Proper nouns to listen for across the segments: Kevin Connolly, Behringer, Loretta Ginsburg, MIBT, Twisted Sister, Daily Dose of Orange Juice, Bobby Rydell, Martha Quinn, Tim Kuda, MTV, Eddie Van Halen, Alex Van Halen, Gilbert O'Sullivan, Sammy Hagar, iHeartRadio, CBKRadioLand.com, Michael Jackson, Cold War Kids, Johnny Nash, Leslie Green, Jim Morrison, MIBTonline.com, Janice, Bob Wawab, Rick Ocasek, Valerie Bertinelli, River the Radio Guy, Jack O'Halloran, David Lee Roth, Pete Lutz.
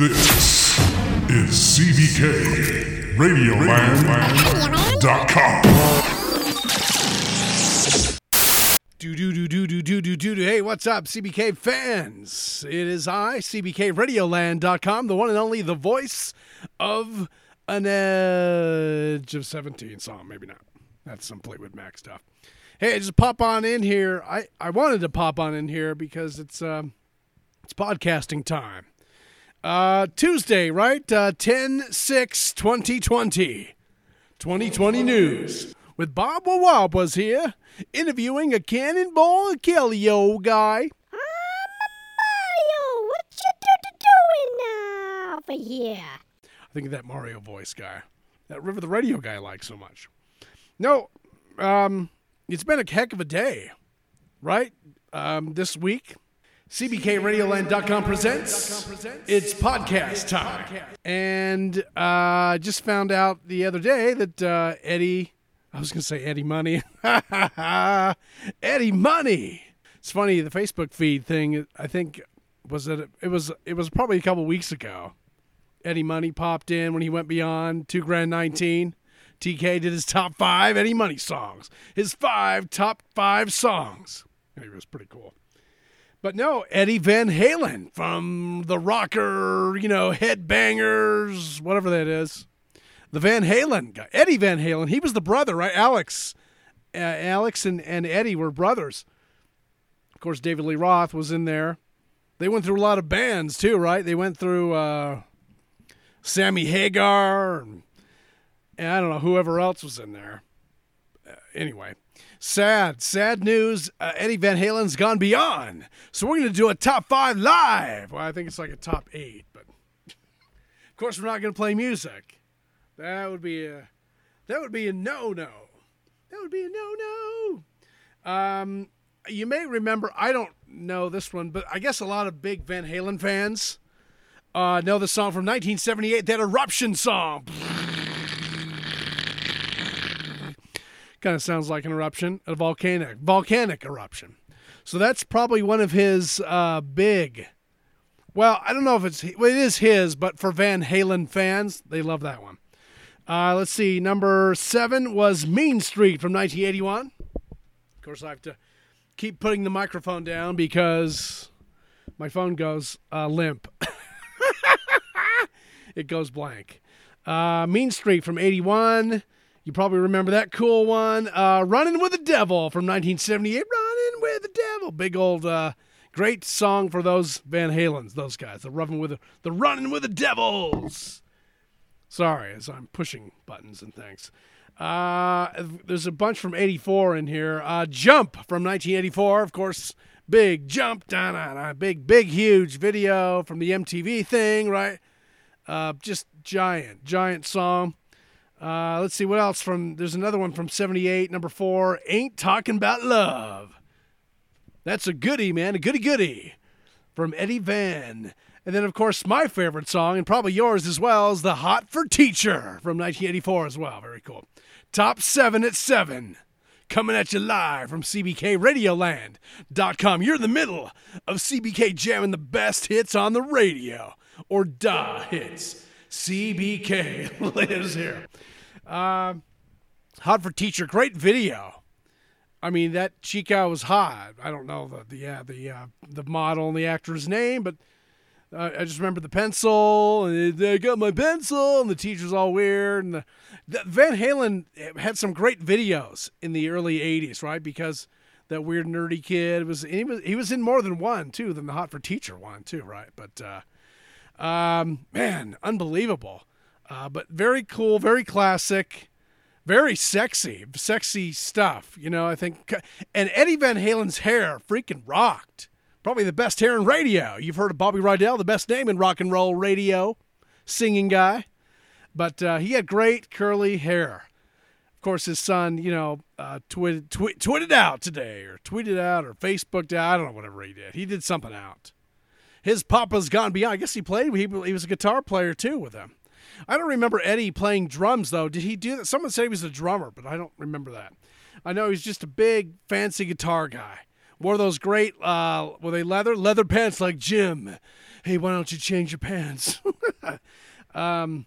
This is CBKRadioLand.com. Hey, what's up, CBK fans? It is I, CBKRadioLand.com, the one and only, the voice of an edge of 17 song. Maybe not. That's some Fleetwood Mac stuff. Hey, just pop on in here. I wanted to pop on in here because it's podcasting time. Tuesday, right? 10/6/2020. 2020 News. With Bob Wawab was here, interviewing a Cannonball Kelly-O guy. Mario, what you doing over here? I think of that Mario voice guy. That River the Radio guy I like so much. No, it's been a heck of a day, right? This week, CBKRadioLand.com presents It's Podcast Time. And I just found out the other day that Eddie Money. It's funny, the Facebook feed thing, I think, was that it was probably a couple weeks ago. Eddie Money popped in when he went beyond 2019. TK did his top 5 Eddie Money songs. His 5 top 5 songs. And it was pretty cool. But no, Eddie Van Halen from the rocker, headbangers, whatever that is. The Van Halen guy. Eddie Van Halen, he was the brother, right? Alex and Eddie were brothers. Of course, David Lee Roth was in there. They went through a lot of bands too, right? They went through Sammy Hagar and I don't know whoever else was in there. Anyway, sad news. Eddie Van Halen's gone beyond. So we're going to do a top 5 live. Well, I think it's like a top 8, but of course we're not going to play music. That would be a no-no. That would be a no-no. You may remember, I don't know this one, but I guess a lot of big Van Halen fans know the song from 1978, that Eruption song. Kind of sounds like an eruption, a volcanic eruption. So that's probably one of his big. Well, I don't know if it is his, but for Van Halen fans, they love that one. Let's see, number 7 was Mean Street from 1981. Of course, I have to keep putting the microphone down because my phone goes limp. It goes blank. Mean Street from 81. You probably remember that cool one. Running with the Devil from 1978. Running with the Devil. Big old great song for those Van Halens, those guys. The Running with the Devils. Sorry, as I'm pushing buttons and things. There's a bunch from 84 in here. Jump from 1984. Of course, big Jump. Big, huge video from the MTV thing, right? Just giant song. Let's see what else there's another one from 78, number 4, Ain't Talking About Love. That's a goodie, man, a goodie from Eddie Van. And then, of course, my favorite song, and probably yours as well, is the Hot for Teacher from 1984 as well. Very cool. Top 7 at 7, coming at you live from CBKRadioLand.com. You're in the middle of CBK jamming the best hits on the radio, or da hits. CBK lives here. Hot for Teacher, great video. I mean, that chica was hot. I don't know the model and the actor's name, but I just remember the pencil. And they got my pencil, and the teacher's all weird. And Van Halen had some great videos in the early '80s, right? Because that weird nerdy kid was in more than one too, than the Hot for Teacher one too, right? But man, unbelievable. But very cool, very classic, very sexy stuff. I think, and Eddie Van Halen's hair freaking rocked. Probably the best hair in radio. You've heard of Bobby Rydell, the best name in rock and roll radio, singing guy. But he had great curly hair. Of course, his son, tweeted out today, or tweeted out, or Facebooked out. I don't know, whatever he did. He did something out. His papa's gone beyond. I guess he played. He was a guitar player, too, with him. I don't remember Eddie playing drums, though. Did he do that? Someone said he was a drummer, but I don't remember that. I know he's just a big, fancy guitar guy. Wore those great, were they leather? Leather pants like Jim. Hey, why don't you change your pants? God,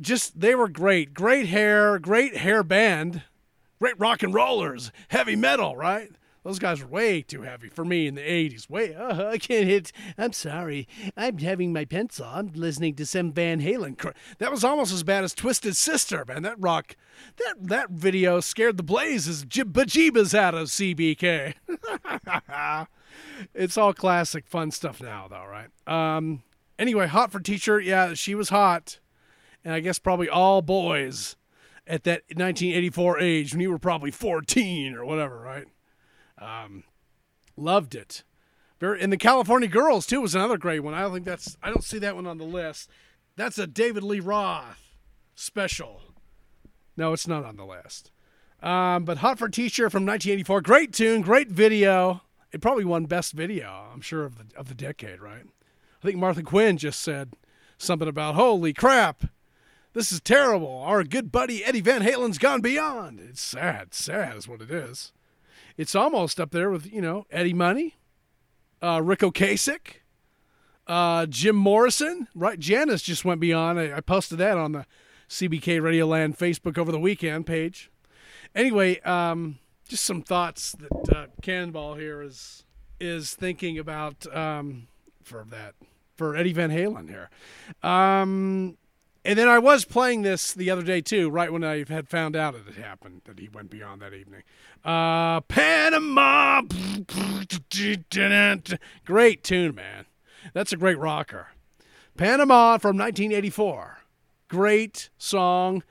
just, they were great. Great hair band, great rock and rollers, heavy metal, right? Those guys were way too heavy for me in the 80s. I can't hit. I'm sorry. I'm having my pencil. I'm listening to some Van Halen. That was almost as bad as Twisted Sister, man. That rock, that video scared the blazes, bejeebas out of CBK. It's all classic fun stuff now, though, right? Anyway, Hot for Teacher. Yeah, she was hot. And I guess probably all boys at that 1984 age when you were probably 14 or whatever, right? Loved it. And the California Girls too was another great one. I don't see that one on the list. That's a David Lee Roth special. No, it's not on the list. But Hot for Teacher from 1984, great tune, great video. It probably won best video, I'm sure, of the decade, right? I think Martha Quinn just said something about, holy crap, this is terrible. Our good buddy Eddie Van Halen's gone beyond. It's sad is what it is. It's almost up there with, Eddie Money, Rick Ocasek, Jim Morrison, right? Janice just went beyond. I posted that on the CBK Radio Land Facebook over the weekend page. Anyway, just some thoughts that Cannonball here is thinking about for Eddie Van Halen here. And then I was playing this the other day, too, right when I had found out it had happened, that he went beyond that evening. Panama. Great tune, man. That's a great rocker. Panama from 1984. Great song.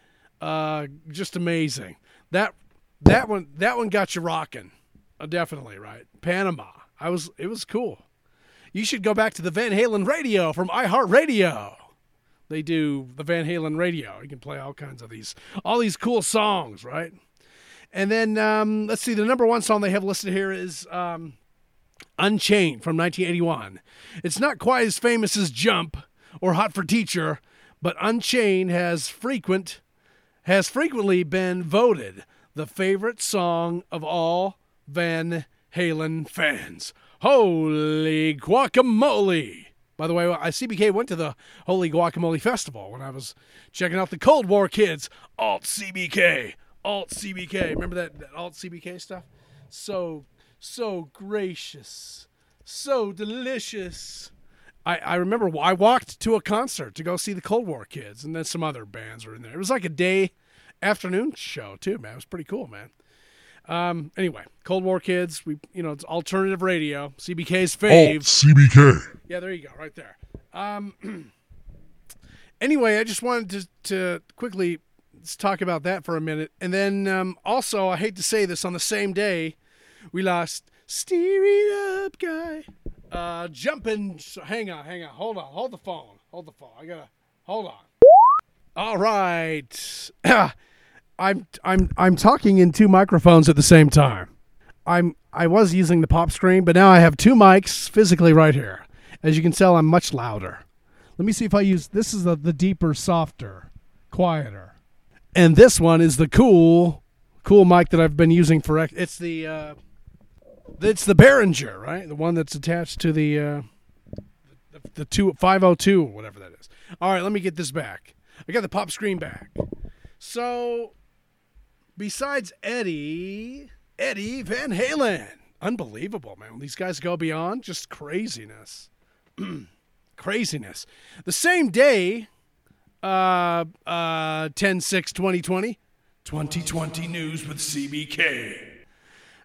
Just amazing. That one got you rocking. Definitely, right? Panama. It was cool. You should go back to the Van Halen radio from iHeartRadio. They do the Van Halen radio. You can play all kinds of all these cool songs, right? And then, let's see, the number one song they have listed here is Unchained from 1981. It's not quite as famous as Jump or Hot for Teacher, but Unchained has frequently been voted the favorite song of all Van Halen fans. Holy guacamole! By the way, CBK went to the Holy Guacamole Festival when I was checking out the Cold War Kids. Alt CBK. Remember that Alt CBK stuff? So gracious. So delicious. I remember I walked to a concert to go see the Cold War Kids, and then some other bands were in there. It was like a day afternoon show, too, man. It was pretty cool, man. Anyway, Cold War Kids, it's alternative radio, CBK's fave. Alt CBK. Yeah, there you go, right there. Anyway, I just wanted to quickly talk about that for a minute. And then also, I hate to say this, on the same day, we lost Steer It Up Guy. Jumping. Hang on. Hold the phone. Hold on. All right. I'm talking in two microphones at the same time. I was using the pop screen, but now I have two mics physically right here. As you can tell, I'm much louder. Let me see if I use this is the deeper, softer, quieter, and this one is the cool mic that I've been using for. It's the Behringer, right? The one that's attached to the 502 or whatever that is. All right, let me get this back. I got the pop screen back. So, besides Eddie Van Halen. Unbelievable, man. When these guys go beyond, just craziness. Craziness. The same day, 10/6/2020, 2020 News with CBK.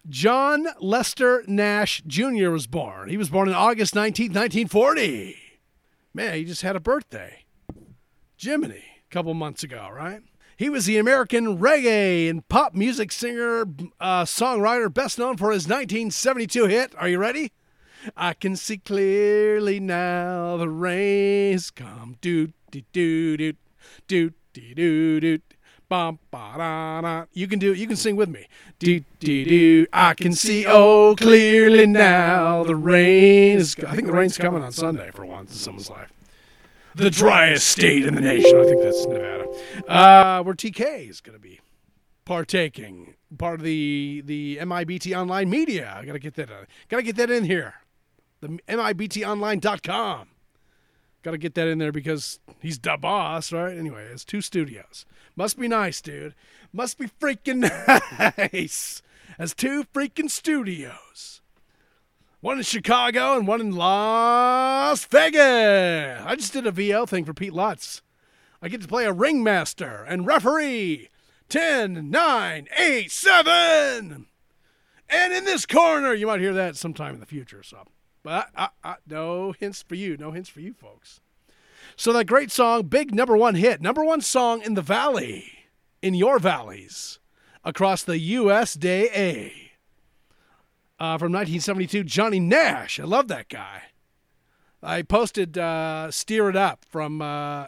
John Lester Nash Jr. was born. He was born on August 19th, 1940. Man, he just had a birthday. Jiminy, a couple months ago, right? He was the American reggae and pop music singer, songwriter, best known for his 1972 hit, are you ready? I can see clearly now the rain's come, do-de-do-do, bum ba da da. You can sing with me. Do-de-do, I can see, oh, clearly now the rain is coming. I think the rain's coming on Sunday for once in someone's life. The driest state in the nation. I think that's Nevada. Where TK is going to be partaking. Part of the MIBT online media. I gotta get that in here. The MIBTonline.com. Gotta get that in there because he's the boss, right? Anyway, it's 2 studios. Must be nice, dude. Must be freaking nice. Has 2 freaking studios. One in Chicago and one in Las Vegas. I just did a VL thing for Pete Lutz. I get to play a ringmaster and referee. 10, 9, 8, 7. And in this corner, you might hear that sometime in the future or something. But no hints for you. No hints for you, folks. So that great song, big number 1 hit. Number 1 song in the valley, in your valleys, across the USDA. From 1972, Johnny Nash. I love that guy. I posted Steer It Up from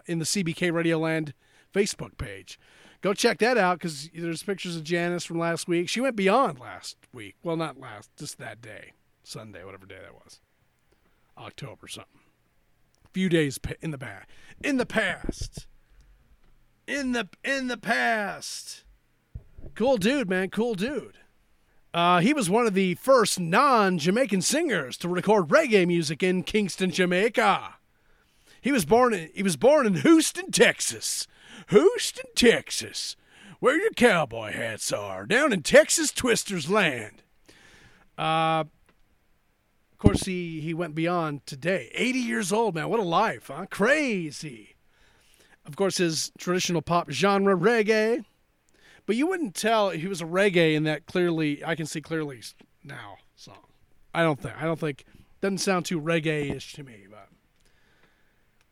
in the CBK Radio Land Facebook page. Go check that out because there's pictures of Janice from last week. She went beyond last week. Well, not last, just that day. Sunday, whatever day that was. October something. A few days in the back. In the past. In the past. Cool dude, man. Cool dude. He was one of the first non-Jamaican singers to record reggae music in Kingston, Jamaica. He was born in Houston, Texas. Houston, Texas, where your cowboy hats are, down in Texas Twister's land. Of course, he went beyond today. 80 years old, man. What a life, huh? Crazy. Of course, his traditional pop genre, reggae. But you wouldn't tell he was a reggae in that clearly, I can see clearly now song. I don't think, doesn't sound too reggae-ish to me.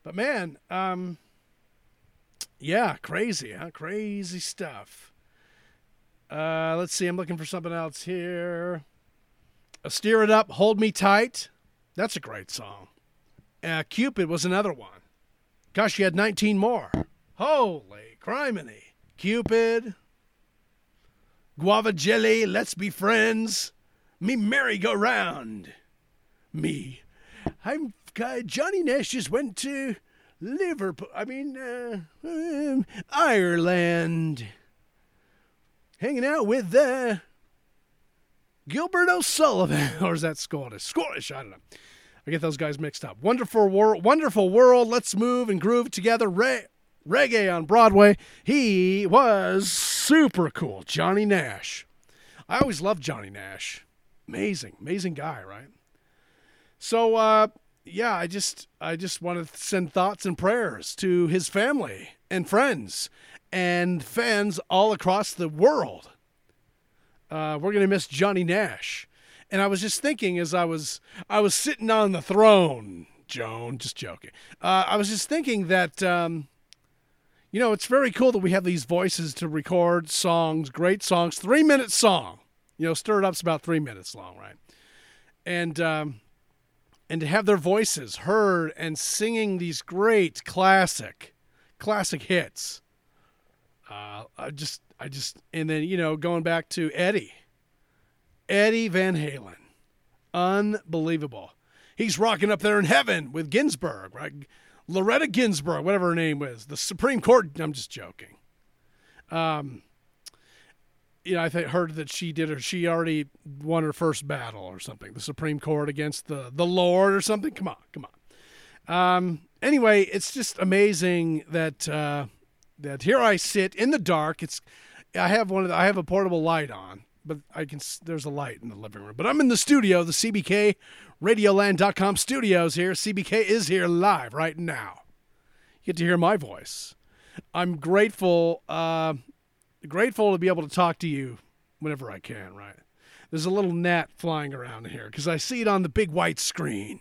But man, yeah, crazy, huh? Crazy stuff. Let's see, I'm looking for something else here. Steer It Up, Hold Me Tight. That's a great song. Cupid was another one. Gosh, you had 19 more. Holy criminy. Cupid. Guava Jelly, Let's Be Friends, Me Merry-Go-Round, Me. I'm Johnny Nash just went to Liverpool, Ireland, hanging out with Gilbert O'Sullivan, or is that Scottish? Scottish, I don't know. I get those guys mixed up. Wonderful World, Let's Move and Groove Together, Reggae on Broadway. He was super cool. Johnny Nash. I always loved Johnny Nash. Amazing guy, right? So, yeah, I just want to send thoughts and prayers to his family and friends and fans all across the world. We're going to miss Johnny Nash. And I was just thinking as I was sitting on the throne, Joan, just joking. I was just thinking that... You know, it's very cool that we have these voices to record songs, great songs, 3-minute song. You know, Stir It Up's about 3 minutes long, right? And to have their voices heard and singing these great classic hits. And then, you know, going back to Eddie Van Halen. Unbelievable. He's rocking up there in heaven with Ginsberg, right? Loretta Ginsburg, whatever her name was, the Supreme Court. I'm just joking. You know, I heard that she already won her first battle or something. The Supreme Court against the Lord or something. Come on. Anyway, it's just amazing that here I sit in the dark. I have a portable light on, but there's a light in the living room. But I'm in the studio, the CBKRadioLand.com studios here. CBK is here live right now. You get to hear my voice. I'm grateful to be able to talk to you whenever I can, right? There's a little gnat flying around here because I see it on the big white screen.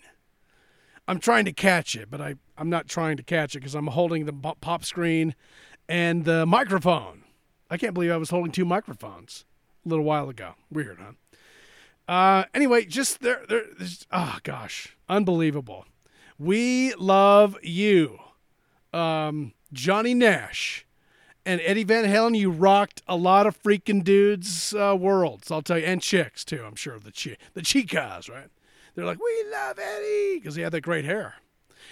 I'm trying to catch it, but I'm not trying to catch it because I'm holding the pop screen and the microphone. I can't believe I was holding 2 microphones. A little while ago. Weird, huh? Anyway, just there. Oh, gosh. Unbelievable. We love you. Johnny Nash and Eddie Van Halen, you rocked a lot of freaking dudes' worlds, I'll tell you. And chicks, too, I'm sure. The chicas, right? They're like, we love Eddie, because he had that great hair.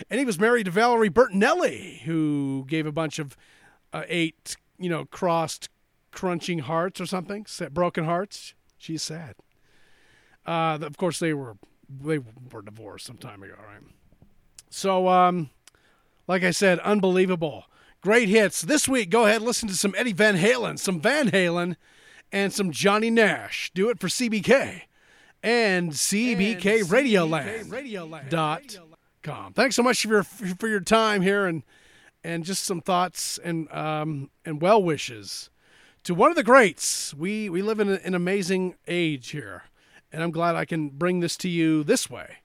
And he was married to Valerie Bertinelli, who gave a bunch of 8, crossed crunching hearts or something, broken hearts. She's sad. Of course, they were divorced some time ago, right? So, like I said, unbelievable. Great hits. This week, go ahead and listen to some Eddie Van Halen, some Van Halen, and some Johnny Nash. Do it for CBK and CBKRadioLand.com. Thanks so much for your time here and just some thoughts and well wishes to one of the greats. We live in an amazing age here, and I'm glad I can bring this to you this way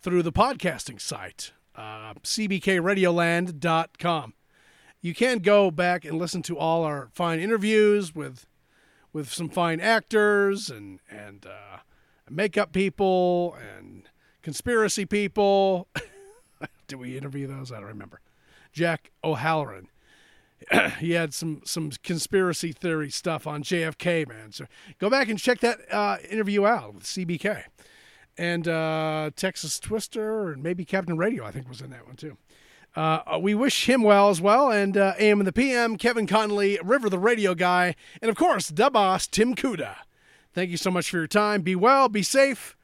through the podcasting site, CBKRadioLand.com. You can go back and listen to all our fine interviews with some fine actors and makeup people and conspiracy people. Did we interview those? I don't remember. Jack O'Halloran. He had some conspiracy theory stuff on JFK, man. So go back and check that interview out with CBK. And Texas Twister and maybe Captain Radio, I think, was in that one, too. We wish him well as well. And AM and the PM, Kevin Connolly, River the Radio Guy, and, of course, the boss, Tim Kuda. Thank you so much for your time. Be well, be safe,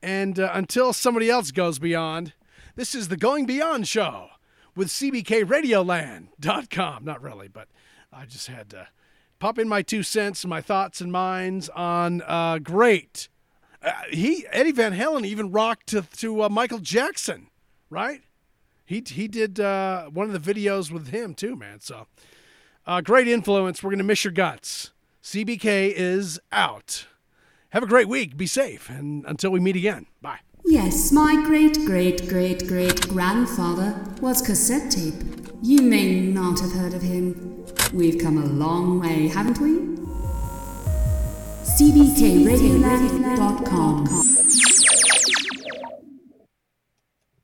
and until somebody else goes beyond, this is the Going Beyond Show with CBKRadioLand.com. Not really, but I just had to pop in my 2 cents and my thoughts and minds on great. Eddie Van Halen even rocked to Michael Jackson, right? He did one of the videos with him too, man. So great influence. We're going to miss your guts. CBK is out. Have a great week. Be safe. And until we meet again, bye. Yes, my great-great-great-great-grandfather was cassette tape. You may not have heard of him. We've come a long way, haven't we? CBKRadioLand.com